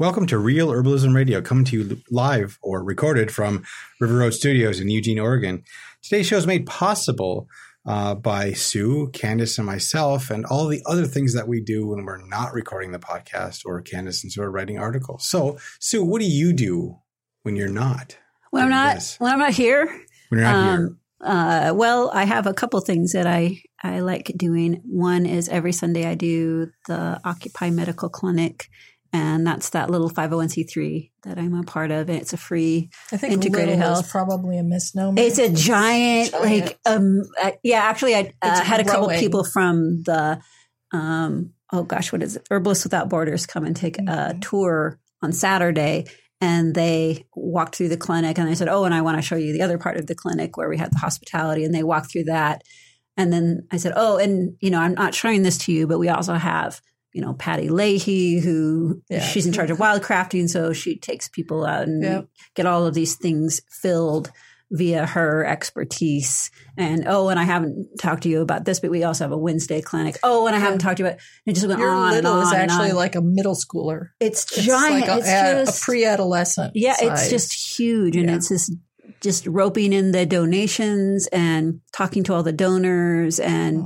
Welcome to Real Herbalism Radio, coming to you live or recorded from River Road Studios in Eugene, Oregon. Today's show is made possible by Sue, Candace, and myself, and all the other things that we do when we're not recording the podcast, or Candace and Sue are writing articles. So, Sue, what do you do when you're not? When I'm not here? When you're not here. Well, I have a couple things that I like doing. One is every Sunday I do the Occupy Medical Clinic, and that's that little 501c3 that I'm a part of, and it's a free integrated health. Is probably a misnomer. It's a giant. Actually, I had a couple people from the Herbalists Without Borders come and take a tour on Saturday. And they walked through the clinic, and I said, and I want to show you the other part of the clinic where we had the hospitality, and they walked through that. And then I said, I'm not showing this to you, but we also have, Patty Leahy, who she's in charge of wildcrafting. So she takes people out and get all of these things filled via her expertise. And, and I haven't talked to you about this, but we also have a Wednesday clinic. And I haven't talked to you about it. Just went on and on. Your little is actually like a middle schooler. It's giant. Like it's just a pre-adolescent. Yeah, size. It's just huge. And it's just roping in the donations and talking to all the donors and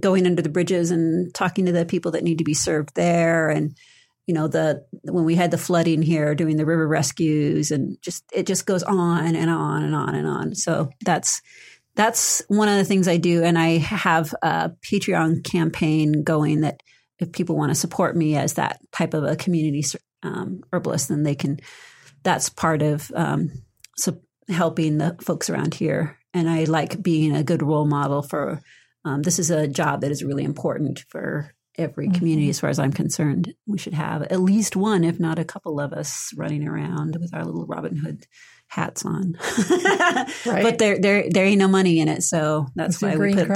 going under the bridges and talking to the people that need to be served there. And, when we had the flooding here, doing the river rescues, and it just goes on and on and on and on. So that's one of the things I do. And I have a Patreon campaign going that if people want to support me as that type of a community herbalist, then they can, that's part of helping the folks around here. And I like being a good role model for, this is a job that is really important for every community, as far as I'm concerned. We should have at least one, if not a couple of us, running around with our little Robin Hood hats on. Right. But there ain't no money in it, so that's why we put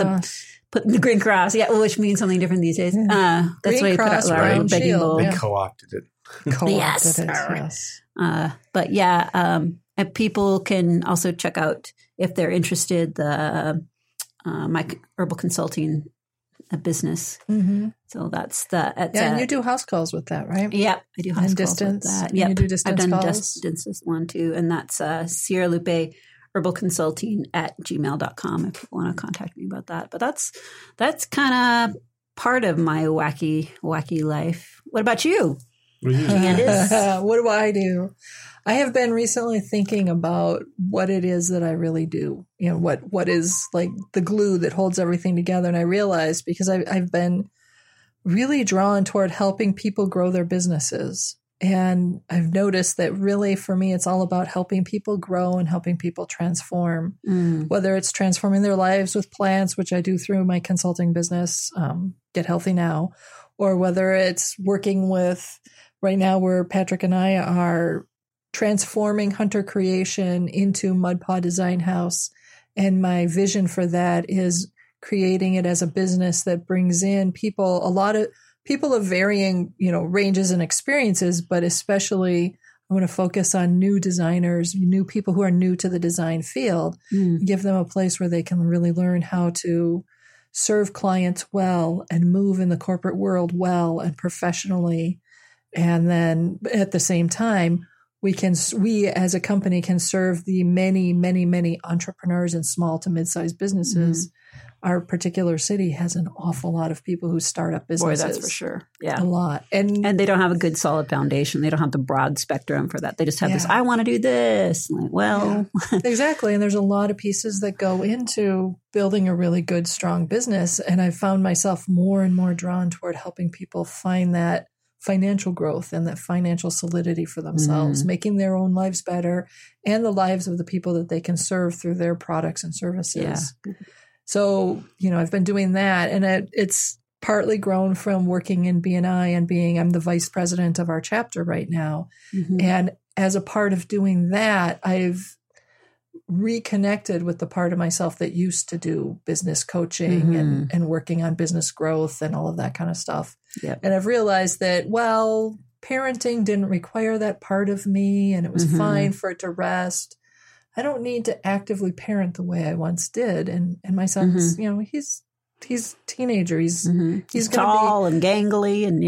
the Green Cross. Yeah, which means something different these days. That's why we put out our own begging bowl. They co-opted it. Yes. But yeah, and people can also check out, if they're interested, the my herbal consulting a business. So that's that. And you do house calls with that, right? Yeah, I do house calls with that. Yeah, I've done distance one too, and that's Sierra Lupe Herbal Consulting at gmail.com if you want to contact me about that. But that's kind of part of my wacky life. What about you? What do I do? I have been recently thinking about what it is that I really do. What is like the glue that holds everything together. And I realized, because I've been really drawn toward helping people grow their businesses. And I've noticed that really for me, it's all about helping people grow and helping people transform, whether it's transforming their lives with plants, which I do through my consulting business, Get Healthy Now, or whether it's working with, right now where Patrick and I are transforming Hunter Creation into Mudpaw Design House. And my vision for that is creating it as a business that brings in people, a lot of people of varying, ranges and experiences, but especially I want to focus on new designers, new people who are new to the design field, give them a place where they can really learn how to serve clients well and move in the corporate world well and professionally. And then at the same time, we as a company can serve the many, many, many entrepreneurs and small to mid-sized businesses. Our particular city has an awful lot of people who start up businesses. Boy, that's for sure. Yeah. A lot. And they don't have a good solid foundation. They don't have the broad spectrum for that. They just have this, I want to do this. Like, exactly. And there's a lot of pieces that go into building a really good, strong business. And I found myself more and more drawn toward helping people find that financial growth and that financial solidity for themselves, making their own lives better and the lives of the people that they can serve through their products and services. Yeah. So, I've been doing that, and it's partly grown from working in BNI and I'm the vice president of our chapter right now. And as a part of doing that, I've reconnected with the part of myself that used to do business coaching and working on business growth and all of that kind of stuff. Yep. And I've realized that, parenting didn't require that part of me, and it was fine for it to rest. I don't need to actively parent the way I once did. And my son's, he's he's a teenager. He's tall and gangly, and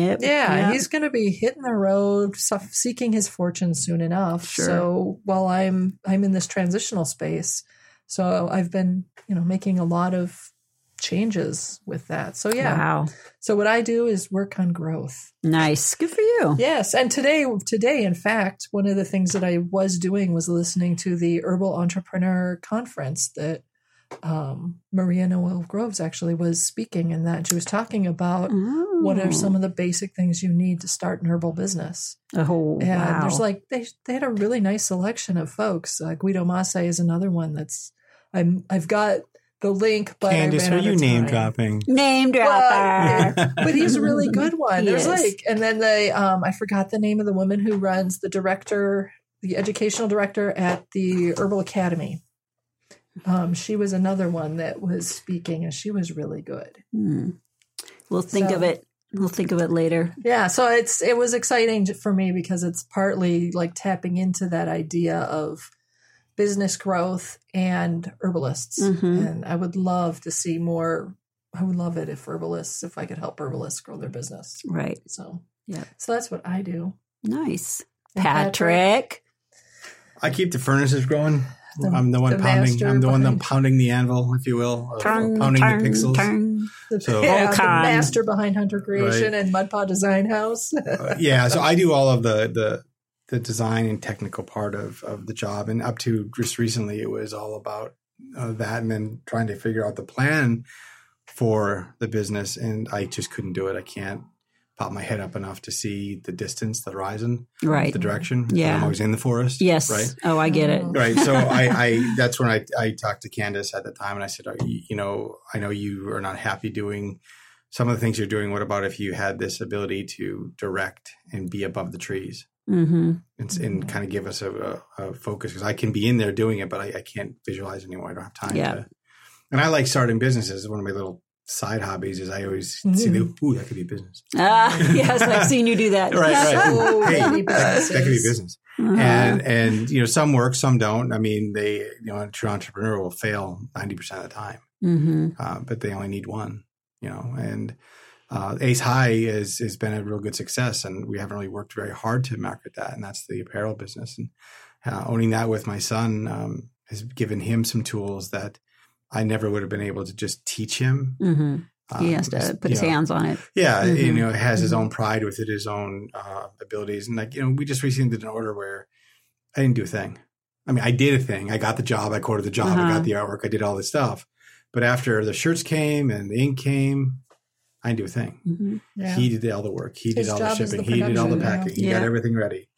he's going to be hitting the road, seeking his fortune soon enough. Sure. So while I'm in this transitional space, so I've been making a lot of changes with that. So yeah. Wow. So what I do is work on growth. Nice. Good for you. Yes. And today, in fact, one of the things that I was doing was listening to the Herbal Entrepreneur Conference that Maria Noel Groves actually was speaking, and that she was talking about what are some of the basic things you need to start an herbal business. Oh, and wow. There's they had a really nice selection of folks. Guido Masse is another one I've got the link, but Candace, are you name dropping? But he's a really good one. And then they, I forgot the name of the woman who runs the educational director at the Herbal Academy. She was another one that was speaking, and she was really good. We'll think of it later. Yeah. So it was exciting for me because it's partly tapping into that idea of business growth and herbalists. And I would love to see more. I would love it if I could help herbalists grow their business. Right. So, yeah. So that's what I do. Nice. Patrick. I keep the furnaces growing. I'm the one pounding. I'm the one pounding the anvil, if you will, pounding the pixels. The master behind Hunter Creation and Mudpaw Design House. So I do all of the design and technical part of the job, and up to just recently, it was all about that, and then trying to figure out the plan for the business. And I just couldn't do it. I can't pop my head up enough to see the distance, the horizon, right, the direction. Yeah, I'm always in the forest. Yes, right. Oh, I get it. Right. So I that's when I talked to Candace at the time, and I said, I know you are not happy doing some of the things you're doing. What about if you had this ability to direct and be above the trees and kind of give us a focus? Because I can be in there doing it, but I can't visualize anymore. I don't have time. Yeah. And I like starting businesses. One of my little side hobbies is I always see that could be a business. Yes, I've seen you do that. Right. Ooh, hey, that could be a business. And some work, some don't. I mean, a true entrepreneur will fail 90% of the time, but they only need one. Ace High has been a real good success, and we haven't really worked very hard to market that, and that's the apparel business. And owning that with my son has given him some tools that I never would have been able to just teach him. He has to put his hands on it. Yeah. Has his own pride with it, his own abilities. And we just recently did an order where I didn't do a thing. I mean, I did a thing. I got the job. I quoted the job. I got the artwork. I did all this stuff. But after the shirts came and the ink came, I didn't do a thing. He did all the work. He did all the shipping. He did all the packing. He got everything ready.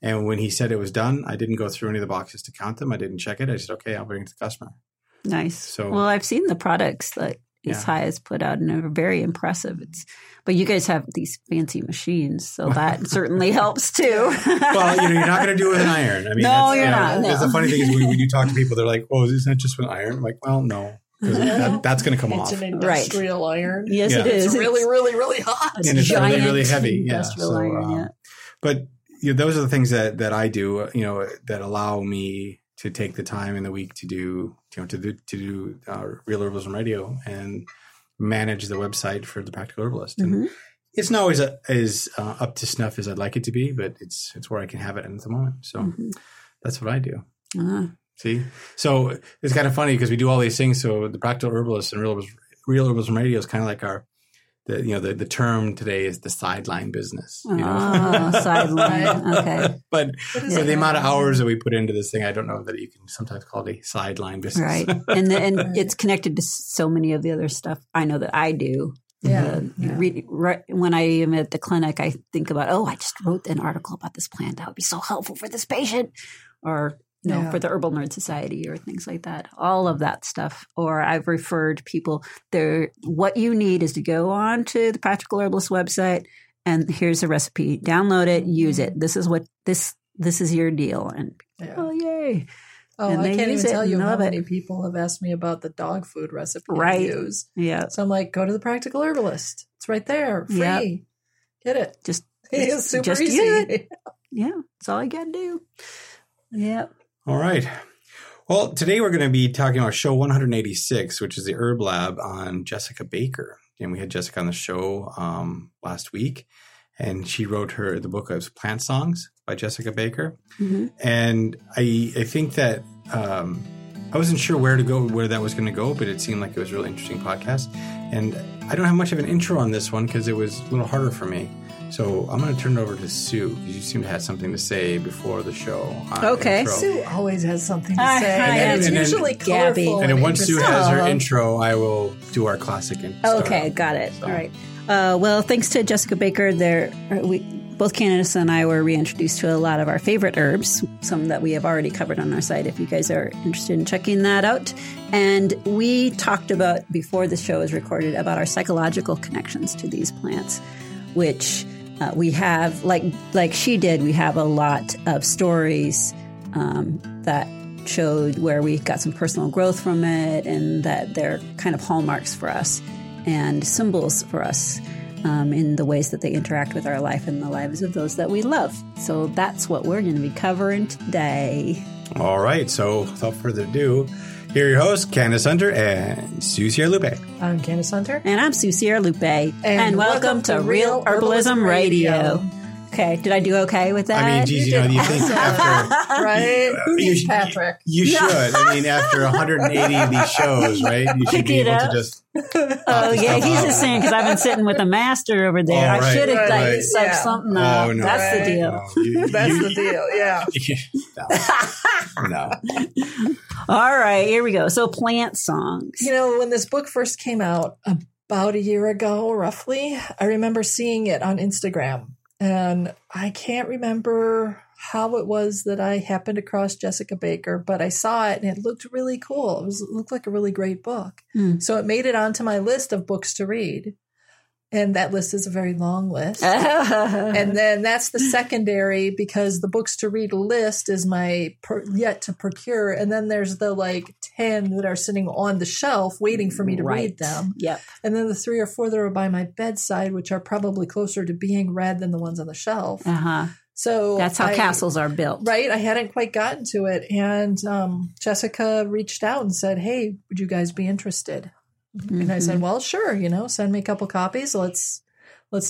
And when he said it was done, I didn't go through any of the boxes to count them. I didn't check it. I said, okay, I'll bring it to the customer. Nice. So, well, I've seen the products that Ace High has put out, and they're very impressive. But you guys have these fancy machines, so that certainly helps too. Well, you're not going to do it with an iron. I mean, you're not. That's the funny thing is when you talk to people, they're like, "Oh, isn't that just with iron?" I'm like, well, no. That's going to come off. It's an industrial iron. Yes, it is. It's really, really, really hot. And it's really, really heavy. Yeah. So, iron, but those are the things that I do. That allow me to take the time in the week to do, Real Herbalism Radio and manage the website for The Practical Herbalist. And it's not always as up to snuff as I'd like it to be, but it's where I can have it at the moment. So that's what I do. See, so it's kind of funny because we do all these things. So The Practical Herbalist and Real Herbalism Radio is kind of like our. The term today is the sideline business. Sideline. Okay. But the amount of hours that we put into this thing, I don't know that you can sometimes call it a sideline business. Right. And it's connected to so many of the other stuff I know that I do. Yeah. When I am at the clinic, I think about, I just wrote an article about this plant. That would be so helpful for this patient or for the Herbal Nerd Society or things like that. All of that stuff. Or I've referred people there. What you need is to go on to the Practical Herbalist website and here's a recipe. Download it. Use it. This is what this is your deal. And yay. Oh, and I can't even tell you how many people have asked me about the dog food recipe I use. Yeah. So I'm like, go to the Practical Herbalist. It's right there. Free. Yep. Get it. It's super easy. It. Yeah. That's all I got to do. Yep. All right. Well, today we're going to be talking about show 186, which is the Herb Lab on Jessica Baker. And we had Jessica on the show last week, and she wrote the book of Plant Songs by Jessica Baker. Mm-hmm. And I think that I wasn't sure where that was going to go, but it seemed like it was a really interesting podcast. And I don't have much of an intro on this one because it was a little harder for me. So I'm going to turn it over to Sue, because you seem to have something to say before the show. Okay. Sue always has something to say. It's usually Gabby. And then once Sue has her intro, I will do our classic intro. Okay, got it. So. All right. Well, thanks to Jessica Baker, both Candace and I were reintroduced to a lot of our favorite herbs, some that we have already covered on our site if you guys are interested in checking that out. And we talked about, before the show was recorded, about our psychological connections to these plants, which we have, like she did, we have a lot of stories that showed where we got some personal growth from it, and that they're kind of hallmarks for us and symbols for us in the ways that they interact with our life and the lives of those that we love. So that's what we're going to be covering today. All right. So without further ado, here are your hosts, Candace Hunter and Sue Sierra Lupe. I'm Candace Hunter. And I'm Sue Sierra Lupe. And welcome to Real Herbalism Radio. Okay, did I do okay with that? I mean, geez, you know, you think after... Right? Who's Patrick? You should. I mean, after 180 of these shows, right? You should be able to just... Oh, yeah, he's just saying, because I've been sitting with a master over there. Oh, right, I should have typed something up. Oh, no, that's the deal. No. That's the deal, yeah. No. All right, here we go. So, Plant Songs. You know, when this book first came out, about a year ago, roughly, I remember seeing it on Instagram. And I can't remember how it was that I happened across Jessica Baker, but I saw it and it looked really cool. It looked like a really great book. Mm. So it made it onto my list of books to read. And that list is a very long list. And then that's the secondary, because the books to read list is my yet to procure. And then there's the 10 that are sitting on the shelf waiting for me to read them. Yep. And then the 3 or 4 that are by my bedside, which are probably closer to being read than the ones on the shelf. Uh-huh. So that's how castles are built. Right. I hadn't quite gotten to it. And Jessica reached out and said, hey, would you guys be interested? Mm-hmm. And I said, well, sure, you know, send me a couple copies. Let's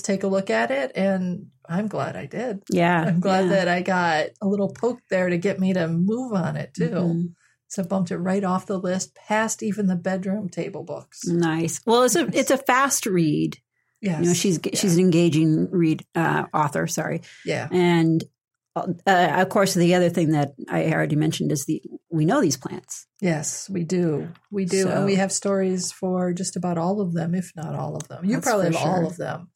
take a look at it. And I'm glad I did. Yeah. I'm glad that I got a little poke there to get me to move on it, too. Mm-hmm. So bumped it right off the list, past even the bedroom table books. Nice. Well, it's a fast read. Yes. You know, she's an engaging author. Sorry. Yeah. And of course, the other thing that I already mentioned is we know these plants. Yes, we do. We do. So, and we have stories for just about all of them, if not all of them. You probably have all of them.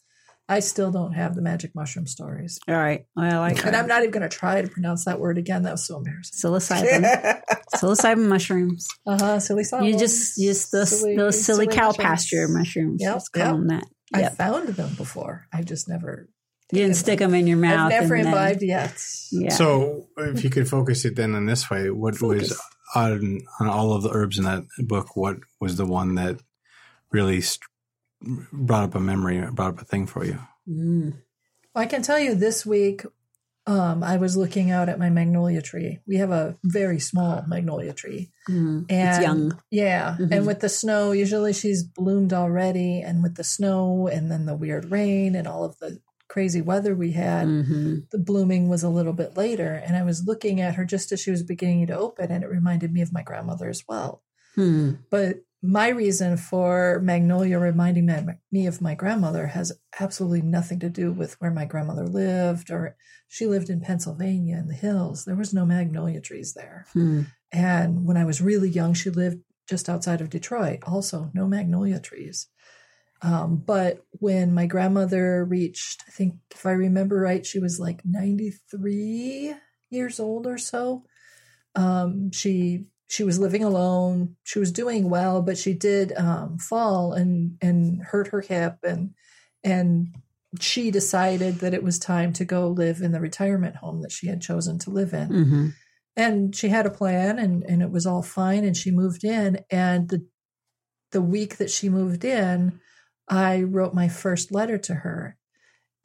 I still don't have the magic mushroom stories. All right. I like that. And I'm not even going to try to pronounce that word again. That was so embarrassing. Psilocybin. Psilocybin mushrooms. Uh-huh. Psilocybin. You just use those silly cow mushrooms. Pasture mushrooms. Yep. Let's call them that. Yep. I found them before. I just never... You didn't stick them in your mouth. I've never imbibed yet. Yeah. So if you could focus it then in this way, was on all of the herbs in that book, what was the one that really brought up a thing for you? Mm. Well, I can tell you this week, I was looking out at my magnolia tree. We have a very small magnolia tree. Mm. And it's young. Yeah. Mm-hmm. And with the snow, usually she's bloomed already. And with the snow and then the weird rain and all of the crazy weather we had, mm-hmm. the blooming was a little bit later. And I was looking at her just as she was beginning to open, and it reminded me of my grandmother as well. Hmm. But my reason for Magnolia reminding me of my grandmother has absolutely nothing to do with where my grandmother lived, or she lived in Pennsylvania in the hills. There was no magnolia trees there. Hmm. And when I was really young, she lived just outside of Detroit. Also, no magnolia trees. But when my grandmother reached, I think if I remember right, she was 93 years old or so. She was living alone. She was doing well, but she did fall and hurt her hip. And she decided that it was time to go live in the retirement home that she had chosen to live in. Mm-hmm. And she had a plan and it was all fine. And she moved in. And the week that she moved in, I wrote my first letter to her.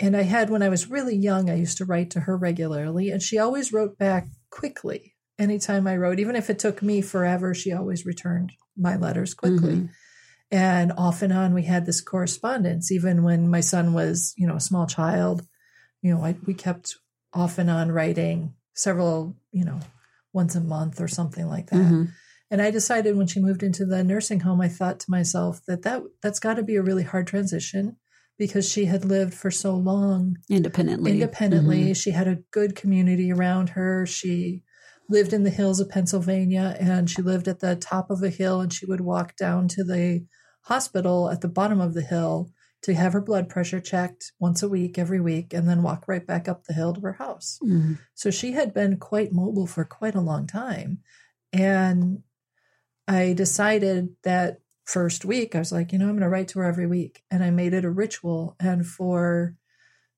And when I was really young, I used to write to her regularly. And she always wrote back quickly. anytime I wrote, even if it took me forever, she always returned my letters quickly. Mm-hmm. And off and on, we had this correspondence. Even when my son was, a small child, we kept off and on writing several, once a month or something like that. Mm-hmm. And I decided when she moved into the nursing home, I thought to myself that's got to be a really hard transition, because she had lived for so long independently. Mm-hmm. She had a good community around her. She lived in the hills of Pennsylvania, and she lived at the top of a hill, and she would walk down to the hospital at the bottom of the hill to have her blood pressure checked once a week, every week, and then walk right back up the hill to her house. Mm. So she had been quite mobile for quite a long time. And I decided that first week, I was like, I'm going to write to her every week. And I made it a ritual. And for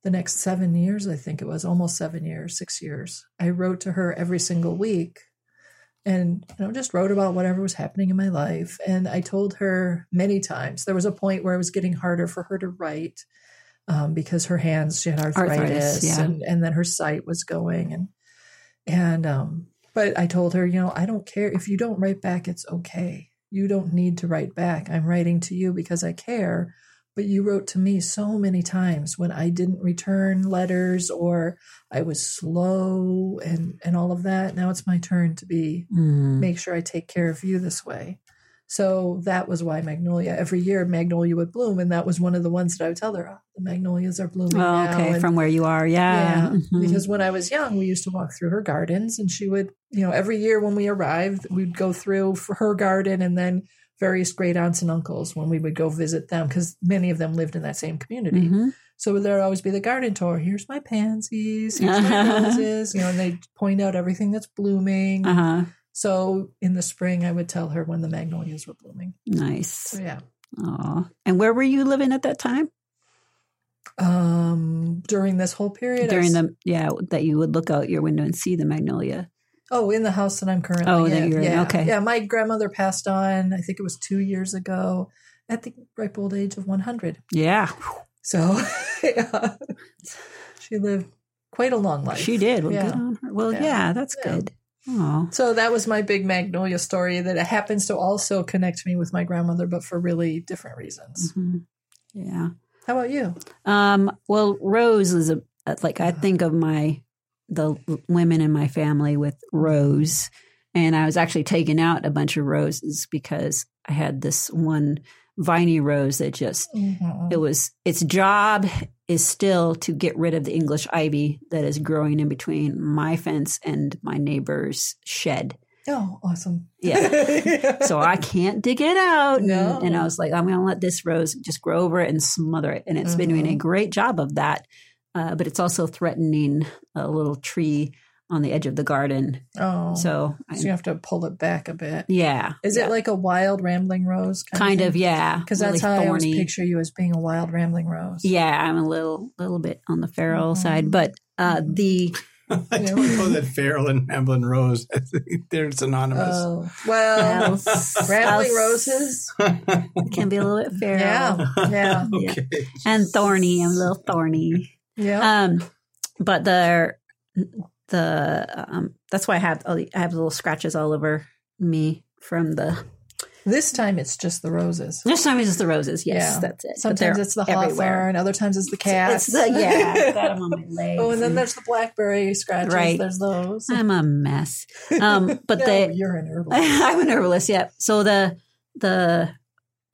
the next 7 years, I think it was almost 7 years, 6 years, I wrote to her every single week, and just wrote about whatever was happening in my life. And I told her many times. There was a point where it was getting harder for her to write because her hands, she had arthritis, yeah. and then her sight was going. But I told her, I don't care if you don't write back. It's okay. You don't need to write back. I'm writing to you because I care. But you wrote to me so many times when I didn't return letters, or I was slow and all of that. Now it's my turn to make sure I take care of you this way. So that was why every year Magnolia would bloom. And that was one of the ones that I would tell her, the magnolias are blooming now. Okay, from where you are. Yeah. Mm-hmm. Because when I was young, we used to walk through her gardens, and she would, every year when we arrived, we'd go through for her garden, and then various great aunts and uncles when we would go visit them, because many of them lived in that same community. Mm-hmm. So there would always be the garden tour. Here's my pansies, here's my roses, and they point out everything that's blooming. Uh-huh. So in the spring, I would tell her when the magnolias were blooming. Nice. So, yeah. Aww. And where were you living at that time? During this whole period? That you would look out your window and see the magnolia. Oh, in the house that I'm currently in. Okay. Yeah, my grandmother passed on, I think it was 2 years ago, at the ripe old age of 100. Yeah. So yeah. She lived quite a long life. She did. Well, yeah. Good on her. Well, yeah that's good. Aww. So that was my big magnolia story that it happens to also connect me with my grandmother, but for really different reasons. Mm-hmm. Yeah. How about you? Well, Rose is I think of the women in my family with rose. And I was actually taking out a bunch of roses because I had this one viney rose that just, its job is still to get rid of the English ivy that is growing in between my fence and my neighbor's shed. Oh, awesome. Yeah. So I can't dig it out. No. And I was like, I'm going to let this rose just grow over it and smother it. And it's been doing a great job of that. But it's also threatening a little tree on the edge of the garden. Oh, so you have to pull it back a bit. Yeah. Is it like a wild rambling rose? Kind of, yeah. Because really, that's how thorny. I always picture you, as being a wild rambling rose. Yeah, I'm a little bit on the feral side. But I don't know that feral and rambling rose, they're synonymous. Oh. Well, rambling roses can be a little bit feral. Yeah. Okay. Yeah. And thorny. I'm a little thorny. Yeah. But the that's why I have little scratches all over me from the. This time it's just the roses. Yes, yeah. That's it. Sometimes it's the hawthorn, other times it's the cats. I've got them on my legs. Oh, and then there's the blackberry scratches. Right. There's those. I'm a mess. But you're an herbalist. I'm an herbalist. Yeah. So the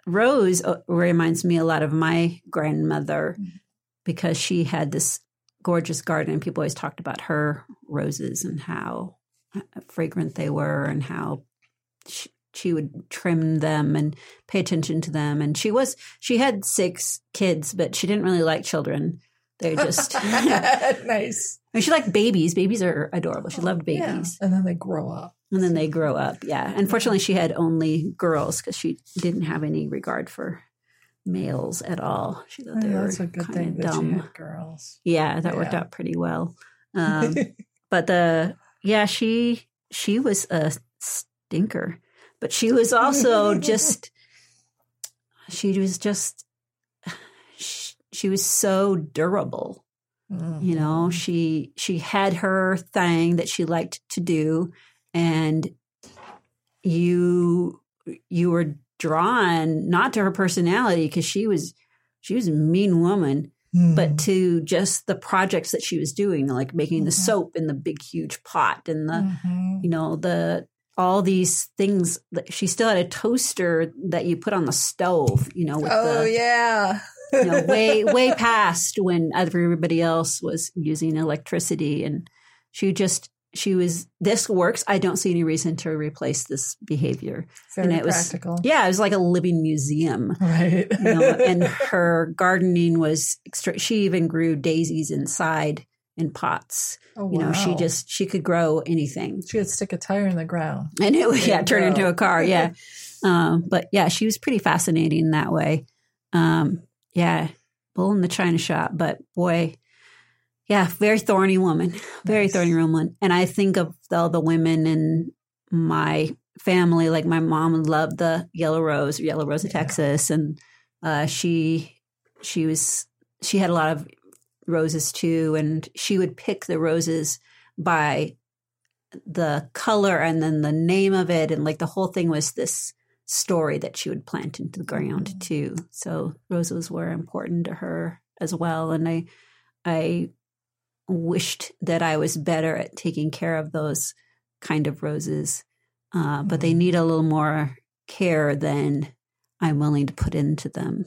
rose reminds me a lot of my grandmother. Mm-hmm. Because she had this gorgeous garden. People always talked about her roses and how fragrant they were, and how she would trim them and pay attention to them. And she had 6 kids, but she didn't really like children. They're just nice. I mean, she liked babies. Babies are adorable. She loved babies. Yeah. And then they grow up. Yeah. Unfortunately, she had only girls because she didn't have any regard for males at all. She thought they were kind of dumb girls. Yeah, that worked out pretty well. But she was a stinker, but she was also she was so durable. Mm-hmm. She had her thing that she liked to do, and you were drawn not to her personality, because she was a mean woman, but to just the projects that she was doing, like making the soap in the big huge pot and the all these things. That she still had a toaster that you put on the stove, with way past when everybody else was using electricity. And this works. I don't see any reason to replace this behavior. Very practical. Yeah, it was like a living museum. Right. And her gardening was extra. She even grew daisies inside in pots. Oh, wow. She could grow anything. She would stick a tire in the ground. And it would turn into a car. Yeah. But yeah, she was pretty fascinating that way. Yeah, bull in the china shop, but boy, yeah, very thorny woman, And I think of all the women in my family, like my mom loved the Yellow Rose of Texas, and she had a lot of roses too, and she would pick the roses by the color and then the name of it, and like the whole thing was this story that she would plant into the ground too. So roses were important to her as well, and I wished that I was better at taking care of those kind of roses, but they need a little more care than I'm willing to put into them.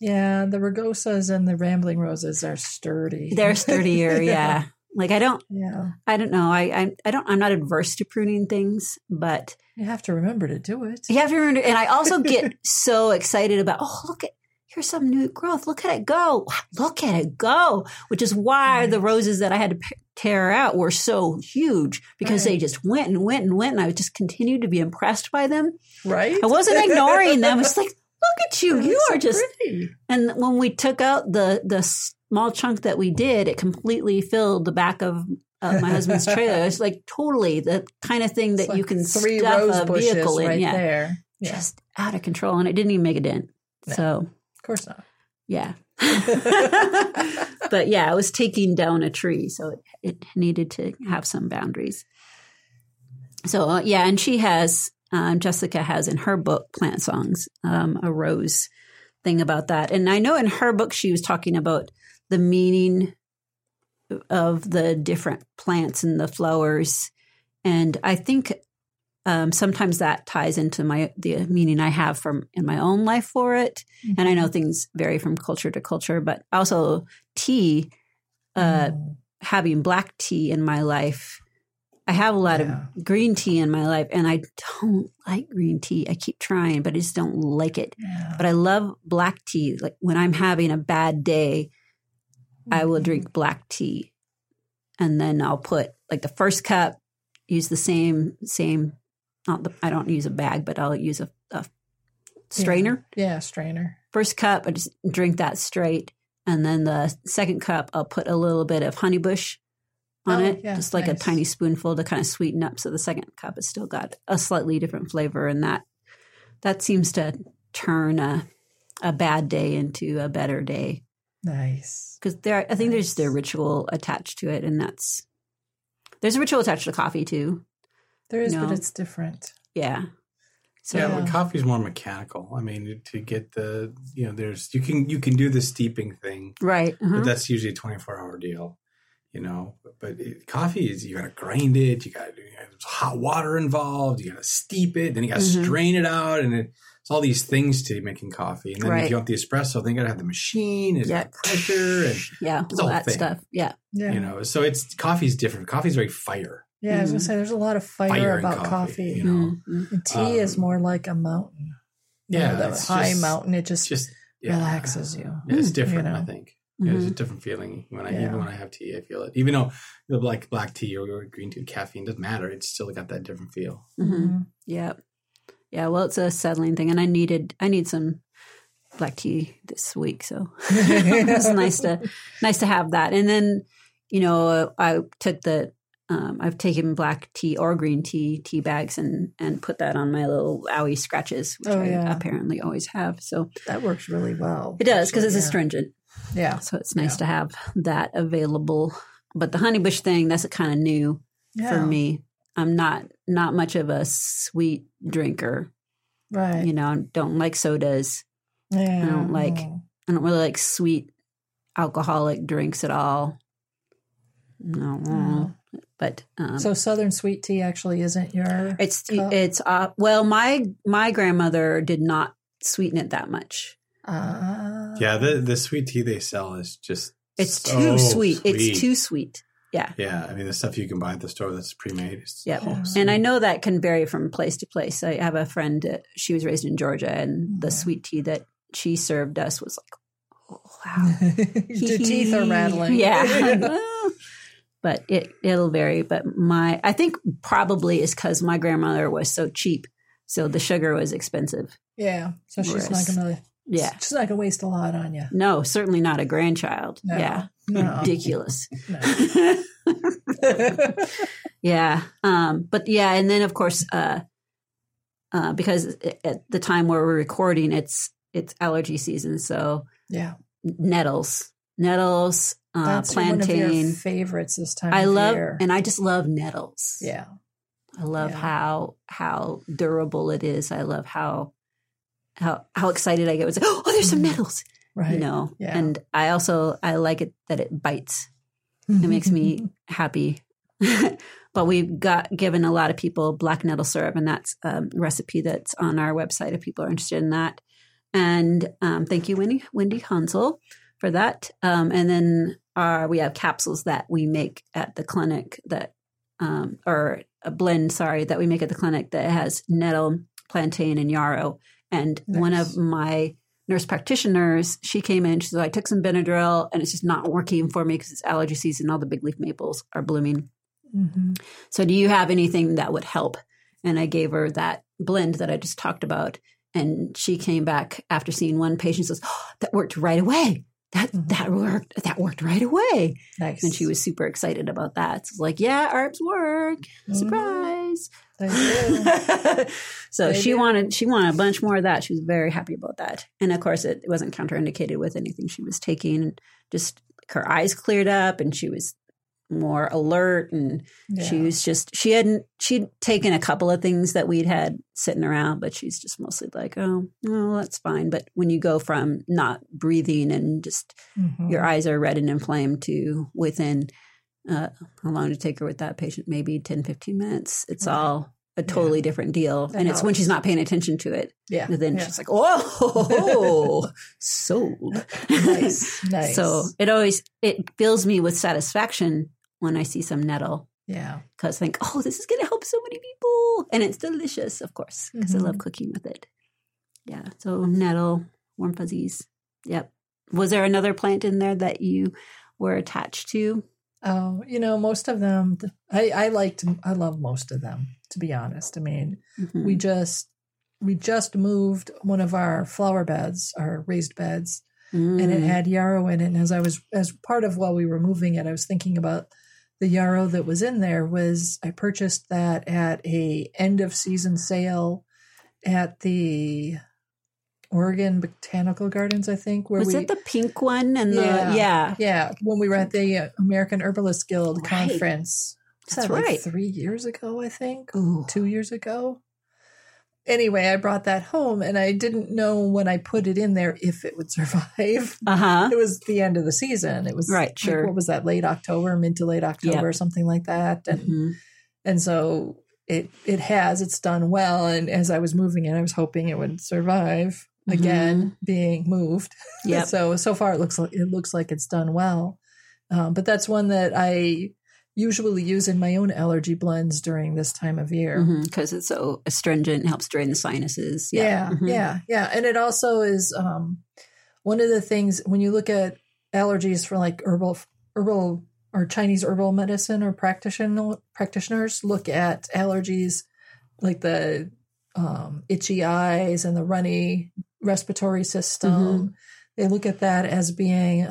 Yeah, the rugosas and the rambling roses are sturdy. They're sturdier, yeah. Like I don't know. I'm not adverse to pruning things, but you have to remember to do it. You have to remember, and I also get so excited about, here's some new growth. Look at it go. Which is why the roses that I had to tear out were so huge, because they just went and I just continued to be impressed by them. Right. I wasn't ignoring them. It's like, look at you. You are so just pretty. And when we took out the small chunk that we did, it completely filled the back of my husband's trailer. It's like totally the kind of thing that like you can stuff a vehicle in. Right, yeah. There. Yeah. Just out of control. And it didn't even make a dent. No, so of course not. Yeah. But yeah, it was taking down a tree. So it needed to have some boundaries. So yeah. And she has, Jessica has in her book, Plant Songs, a rose thing about that. And I know in her book, she was talking about the meaning of the different plants and the flowers. And I think sometimes that ties into the meaning I have from in my own life for it. Mm-hmm. And I know things vary from culture to culture, but also tea, having black tea in my life. I have a lot of green tea in my life, and I don't like green tea. I keep trying, but I just don't like it. Yeah. But I love black tea. Like when I'm having a bad day, I will drink black tea, and then I'll put like the first cup, use the same. I don't use a bag, but I'll use a strainer. Yeah, strainer. First cup, I just drink that straight. And then the second cup, I'll put a little bit of honeybush on it, yeah, just like a tiny spoonful to kind of sweeten up. So the second cup has still got a slightly different flavor. And that seems to turn a bad day into a better day. Nice. Because there's the ritual attached to it, and there's a ritual attached to coffee too. There is, but it's different. Yeah. So well, coffee is more mechanical. I mean, to get the you can do the steeping thing, right? Uh-huh. But that's usually a 24-hour deal. But coffee is, you got to grind it. You got hot water involved. You got to steep it. Then you got to strain it out, and it's all these things to making coffee. And then if you want the espresso, then you got to have the machine. It's pressure and it's all that stuff. Yeah. So coffee's different. Coffee's very fire. Yeah, I was going to say there's a lot of fire about coffee. And tea is more like a mountain. It's high mountain. It just relaxes you. Yeah, it's different, I think. Mm-hmm. It's a different feeling when even when I have tea, I feel it. Even though the black tea or green tea, caffeine doesn't matter. It's still got that different feel. Mm-hmm. Yeah, yeah. Well, it's a settling thing, and I need some black tea this week, so it's nice to have that. And then I took the I've taken black tea or green tea bags and put that on my little owie scratches, which I apparently always have. So that works really well. It does, because it's astringent. Yeah. So it's nice to have that available. But the honeybush thing, that's kind of new for me. I'm not not much of a sweet drinker. Right. You know, I don't like sodas. Yeah. I don't really like sweet alcoholic drinks at all. No. But so Southern sweet tea actually isn't your cup? Well, my grandmother did not sweeten it that much. Yeah, the sweet tea they sell is just too sweet. It's too sweet. Yeah. Yeah. I mean, the stuff you can buy at the store that's pre-made. Yeah. And I know that can vary from place to place. I have a friend, she was raised in Georgia, and the sweet tea that she served us was like, oh, wow. Your teeth are rattling. Yeah. But it'll vary. But I think probably is because my grandmother was so cheap. So the sugar was expensive. Yeah. So she's not going to. Yeah. She's not going to waste a lot on you. No, certainly not a grandchild. No. Yeah. No. Ridiculous. No. Yeah. But yeah. And then of course, because at the time where we're recording, it's allergy season. So yeah. Nettles, that's plantain. One of your favorites this time of year. And I just love nettles. Yeah. I love how durable it is. I love how excited I get. It's like, oh, there's some nettles, right? You know, yeah. And I like it that it bites. It makes me happy. But we've got given a lot of people black nettle syrup, and that's a recipe that's on our website if people are interested in that. And thank you, Wendy Hansel, for that. And then we have capsules that we make at the clinic that, or a blend, sorry, that we make at the clinic that has nettle, plantain, and yarrow. And one of my nurse practitioners, she came in, she said, I took some Benadryl and it's just not working for me because it's allergy season. All the big leaf maples are blooming. Mm-hmm. So do you have anything that would help? And I gave her that blend that I just talked about. And she came back after seeing one patient, says, oh, that worked right away. That worked right away. Nice. And she was super excited about that. So it's like, yeah, herbs work. Surprise. Thank you. So Maybe. she wanted a bunch more of that. She was very happy about that. And of course it wasn't counterindicated with anything she was taking. Just her eyes cleared up and she was more alert, and she'd taken a couple of things that we'd had sitting around, but she's just mostly like, oh, well, that's fine. But when you go from not breathing and just your eyes are red and inflamed to within how long to take her with that patient, maybe 10, 15 minutes, it's all a totally different deal. And it's when she's not paying attention to it. Yeah. And then she's like, oh, sold. Nice. So it fills me with satisfaction when I see some nettle. Yeah. Because I think, oh, this is going to help so many people. And it's delicious, of course, because I love cooking with it. Yeah. So nettle, warm fuzzies. Yep. Was there another plant in there that you were attached to? Oh, you know, most of them, I love most of them, to be honest. I mean, we just moved one of our flower beds, our raised beds, and it had yarrow in it. And while we were moving it, I was thinking about the yarrow that was in there. I purchased that at a end of season sale at the Oregon Botanical Gardens, I think. Was it the pink one? And yeah. When we were at the American Herbalist Guild conference. That's right. Like 3 years ago, I think. Ooh. 2 years ago. Anyway, I brought that home, and I didn't know when I put it in there if it would survive. It was the end of the season. It was what was that? Late October, mid to late October, something like that. And and so it's done well. And as I was moving it, I was hoping it would survive. Again, being moved. Yeah. So far, it looks like it's done well. But that's one that I usually use in my own allergy blends during this time of year because it's so astringent, helps drain the sinuses. Yeah. And it also is one of the things when you look at allergies for like herbal or Chinese herbal medicine or practitioners look at allergies like the itchy eyes and the runny respiratory system. They look at that as being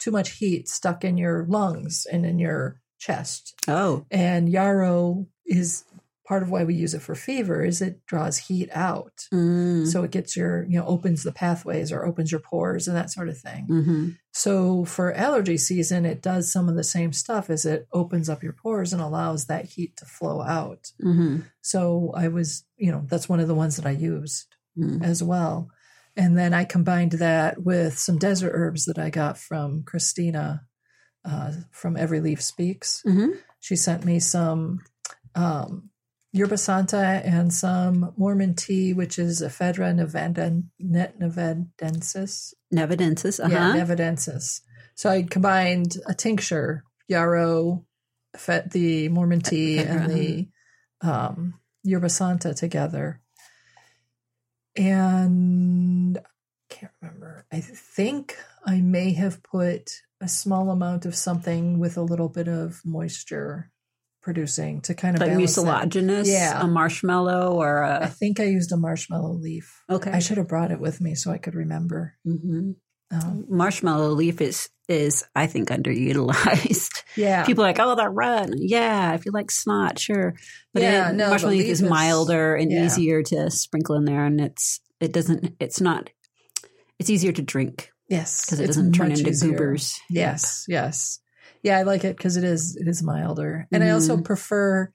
too much heat stuck in your lungs and in your chest. And yarrow is part of why we use it for fever is it draws heat out. Mm. So it gets your, you know, opens the pathways or opens your pores and that sort of thing. Mm-hmm. So for allergy season, it does some of the same stuff as it opens up your pores and allows that heat to flow out. Mm-hmm. So I was, you know, that's one of the ones that I used as well. And then I combined that with some desert herbs that I got from Christina from Every Leaf Speaks. Mm-hmm. She sent me some Yerba Santa and some Mormon tea, which is Ephedra nevadensis. Nevadensis, uh-huh. Yeah, nevadensis. So I combined a tincture, yarrow, the Mormon tea, and the Yerba Santa together. And I can't remember. I think I may have put a small amount of something with a little bit of moisture producing to kind of like mucilaginous, a marshmallow or I think I used a marshmallow leaf. Okay. I should have brought it with me so I could remember. Mm-hmm. Marshmallow leaf is I think underutilized. Yeah. People are like, oh, that run. Yeah. If you like snot, sure. But marshmallow leaf is milder and easier to sprinkle in there. And it's easier to drink. Yes. Because it doesn't turn into goobers. Yes. Yep. Yes. Yeah. I like it because it is milder. And I also prefer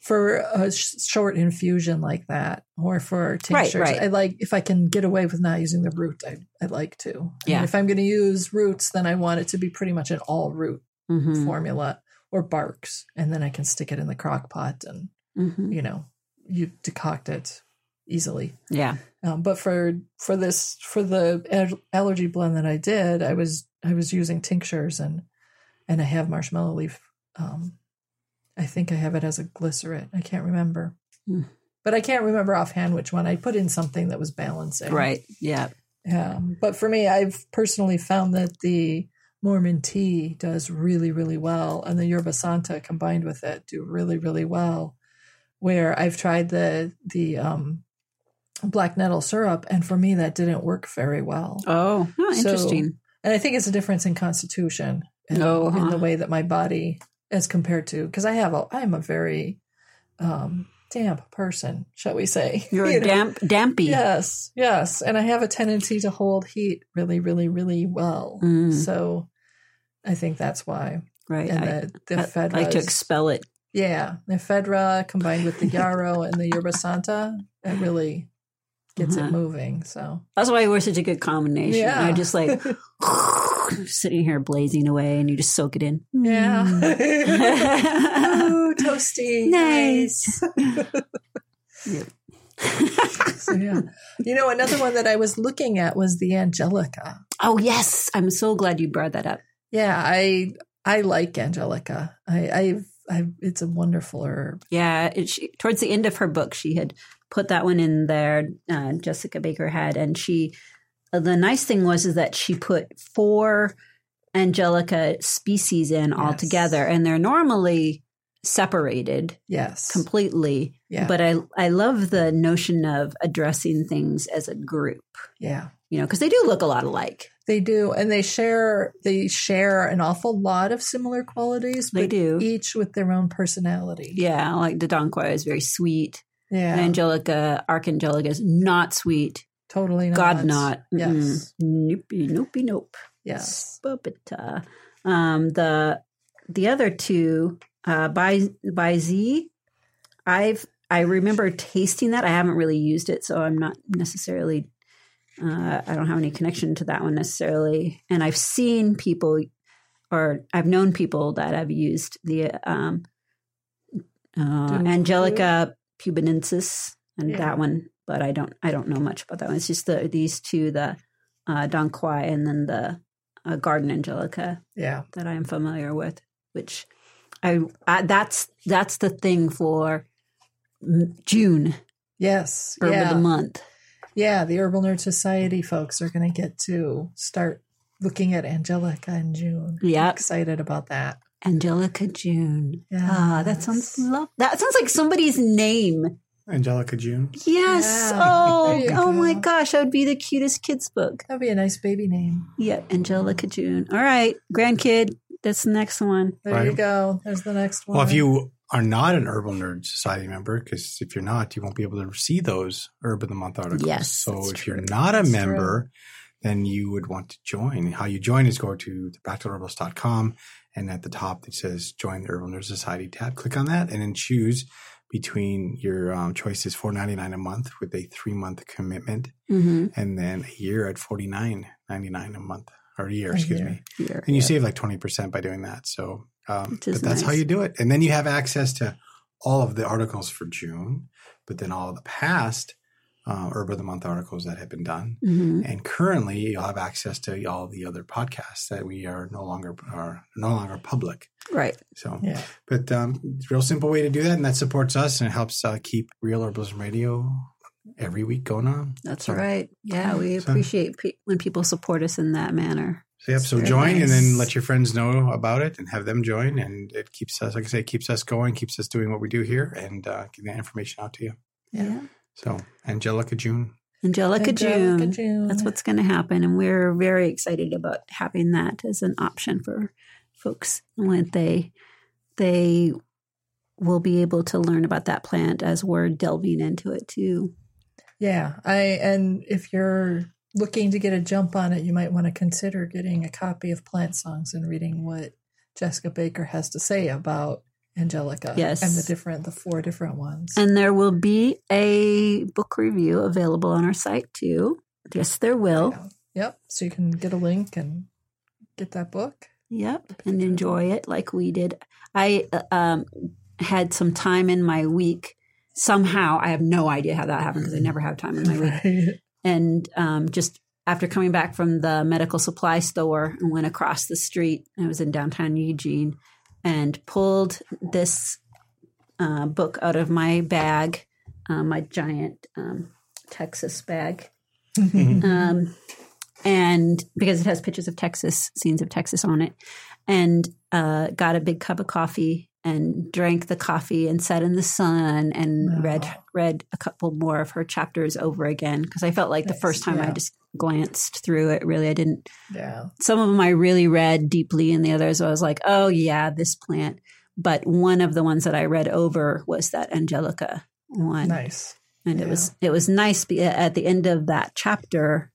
for a short infusion like that or for tinctures. Right. I like, if I can get away with not using the root, I'd like to. Yeah. If I'm going to use roots, then I want it to be pretty much an all root formula or barks. And then I can stick it in the crock pot and, you decoct it easily. Yeah. But for the allergy blend that I did, I was using tinctures and I have marshmallow leaf. I think I have it as a glycerate. I can't remember. Mm. But I can't remember offhand which one. I put in something that was balancing. Right, yeah. But for me, I've personally found that the Mormon tea does really, really well. And the Yerba Santa combined with it do really, really well. Where I've tried the black nettle syrup, and for me, that didn't work very well. Oh, interesting. And I think it's a difference in constitution in the way that my body... as compared to, because I'm a very damp person, shall we say? You're dampy. Yes, yes. And I have a tendency to hold heat really, really, really well. Mm. So I think that's why. Right. And the Ephedra. I like to expel it. Yeah. The Ephedra combined with the yarrow and the Yerba Santa, it really gets it moving. So that's why we're such a good combination. Yeah. I just like... sitting here blazing away and you just soak it in. Yeah. Ooh, toasty. Nice. Yep. So, yeah. You know, another one that I was looking at was the Angelica. Oh, yes. I'm so glad you brought that up. Yeah. I like Angelica. It's a wonderful herb. Yeah. Towards the end of her book, she had put that one in there. Jessica Baker had, and the nice thing was that she put 4 Angelica species in all together, and they're normally separated completely. Yeah. But I love the notion of addressing things as a group. Yeah. You know, because they do look a lot alike. They do. And they share an awful lot of similar qualities. They do. Each with their own personality. Yeah. Like the Dong Quai is very sweet. Yeah. Angelica Archangelica is not sweet. Totally not. God not. Yes. Noopy, noopy, nope. Yes. Spopita. The other two, by Z, I remember tasting that. I haven't really used it, so I'm not necessarily, I don't have any connection to that one necessarily. And I've seen people, or I've known people that have used the Angelica Cubanensis and that one. But I don't know much about that one. It's just these two, the Dong Quai and then the Garden Angelica that I am familiar with, which that's the thing for June. Yes. Herb of the month. Yeah. The Herbal Nerd Society folks are going to get to start looking at Angelica in June. Yeah. Excited about that. Angelica June. Yes. Ah, that sounds lovely. That sounds like somebody's name. Angelica June. Yes. Yeah. Oh my gosh. That would be the cutest kid's book. That'd be a nice baby name. Yeah. Angelica June. All right. Grandkid. That's the next one. There you go. There's the next one. Well, if you are not an Herbal Nerd Society member, because if you're not, you won't be able to see those Herb of the Month articles. Yes, so if you're not a member, then you would want to join. How you join is go to thepracticalherbalist.com, and at the top it says Join the Herbal Nerd Society tab. Click on that and then choose between your choices, $4.99 a month with a 3-month commitment, and then a year at $49.99 a month, or a year, excuse me. And you save like 20% by doing that. So but that's how you do it. And then you have access to all of the articles for June, but then all of the past Herb of the Month articles that have been done. And currently you'll have access to all the other podcasts that we are no longer public. Right. So, but real simple way to do that. And that supports us and it helps keep Real Herbalism Radio every week going on. That's right. Yeah. We appreciate when people support us in that manner. So, so join and then let your friends know about it and have them join. And it keeps us, like I say, keeps us going, keeps us doing what we do here and getting that information out to you. Yeah. So, Angelica June. That's what's going to happen. And we're very excited about having that as an option for folks when they will be able to learn about that plant as we're delving into it too. Yeah. And if you're looking to get a jump on it, you might want to consider getting a copy of Plant Songs and reading what Jessica Baker has to say about Angelica. Yes. And the 4 different ones. And there will be a book review available on our site too. Yes, there will. Yeah. Yep. So you can get a link and get that book. Yep. And enjoy it like we did. I had some time in my week. Somehow, I have no idea how that happened because I never have time in my week. And just after coming back from the medical supply store and went across the street, I was in downtown Eugene, and pulled this book out of my bag, my giant Texas bag. And because it has pictures of Texas, scenes of Texas on it, and got a big cup of coffee and drank the coffee and sat in the sun and read a couple more of her chapters over again because I felt like the first time I just glanced through it. Really, I didn't. Yeah. Some of them I really read deeply and the others I was like, oh, yeah, this plant. But one of the ones that I read over was that Angelica one. Nice. And it was nice at the end of that chapter.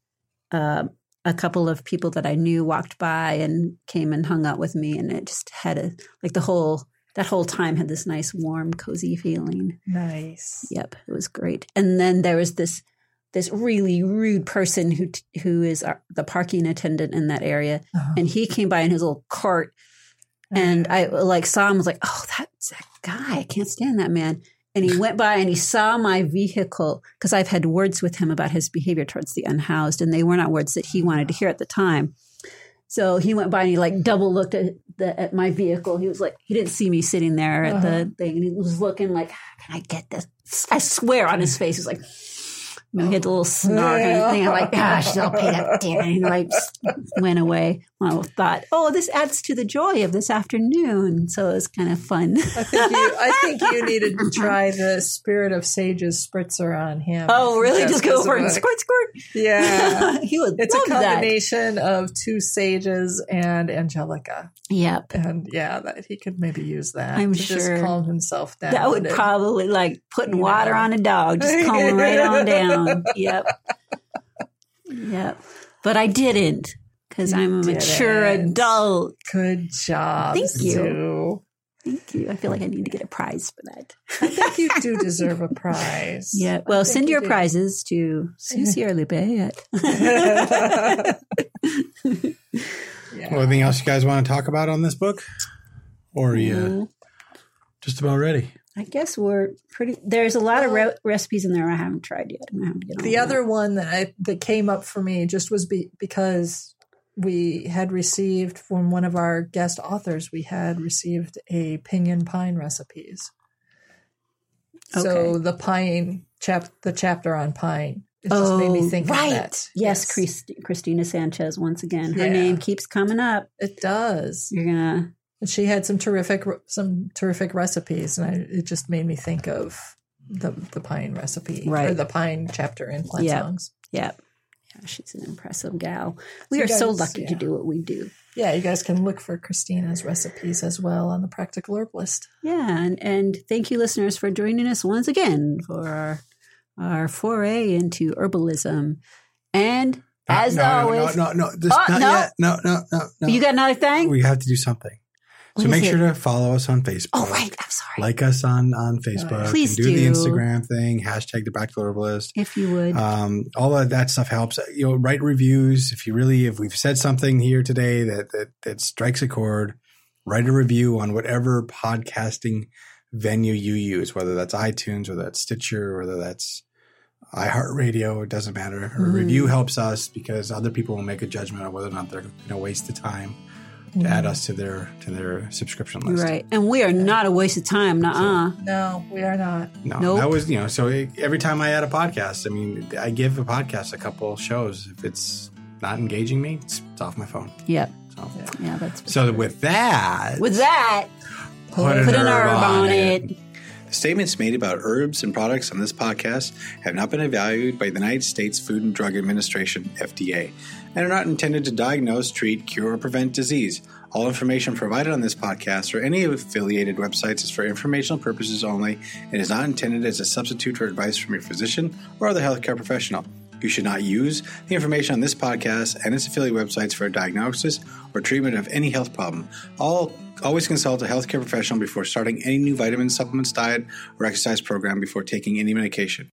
A couple of people that I knew walked by and came and hung out with me, and it just had that whole time had this nice, warm, cozy feeling. Nice. Yep. It was great. And then there was this really rude person who is the parking attendant in that area. And he came by in his little cart and I saw him, was like, oh, that's that guy. I can't stand that man. And he went by and he saw my vehicle because I've had words with him about his behavior towards the unhoused, and they were not words that he wanted to hear at the time. So he went by and he double looked at my vehicle. He was like, he didn't see me sitting there at the thing, and he was looking like, can I get this? I swear on his face, he was like, he had a little snark and everything. I'm like, gosh, I'll pay that damn. And went away. Well, I thought, this adds to the joy of this afternoon. So it was kind of fun. I think you needed to try the Spirit of Sage's spritzer on him. Oh, really? Just go over and squirt, squirt. Yeah. He would love that. It's a combination of 2 sages and Angelica. Yep. And that he could maybe use that. I'm sure. Just calm himself down. That would probably putting water on a dog. Just calm him right on down. Yep. But I didn't because I'm a mature adult. Good job. Thank you. I feel like I need to get a prize for that. I think you do deserve a prize. Yeah. Well, send your prizes to Sierra Lupe. Well, anything else you guys want to talk about on this book? Or are you just about ready? I guess we're pretty. There's a lot of recipes in there I haven't tried yet. I'm gonna have to get on one that came up for me just was because we had received from one of our guest authors. We had received a pinyon pine recipes. Okay. So the pine the chapter on pine. It just made me think of that. Yes. Christina Sanchez once again. Her name keeps coming up. It does. You're gonna. She had some terrific recipes, and it just made me think of the pine recipe or the pine chapter in Plant Songs. Yeah, Yeah, she's an impressive gal. We are so lucky to do what we do. Yeah, you guys can look for Christina's recipes as well on the Practical Herbalist. Yeah, and thank you, listeners, for joining us once again for our foray into herbalism. And as always... No, not yet. You got another thing? We have to do something. So make sure to follow us on Facebook. Oh, right. I'm sorry. Like us on Facebook. Please do. The Instagram thing, hashtag The Practical Herbalist. If you would. All of that stuff helps. You know, write reviews. If we've said something here today that strikes a chord, write a review on whatever podcasting venue you use, whether that's iTunes, whether that's Stitcher, whether that's iHeartRadio. It doesn't matter. A review helps us because other people will make a judgment on whether or not they're going to waste the time to add us to their subscription list. Right. And we are not a waste of time. So, no, we are not. No. Nope. That was, every time I add a podcast, I give a podcast a couple shows. If it's not engaging me, it's off my phone. Yep. So, yeah, that's so sure. With that, put an herb on it. The statements made about herbs and products on this podcast have not been evaluated by the United States Food and Drug Administration, FDA, and are not intended to diagnose, treat, cure, or prevent disease. All information provided on this podcast or any affiliated websites is for informational purposes only and is not intended as a substitute for advice from your physician or other healthcare professional. You should not use the information on this podcast and its affiliate websites for a diagnosis or treatment of any health problem. Always consult a healthcare professional before starting any new vitamin supplements, diet, or exercise program before taking any medication.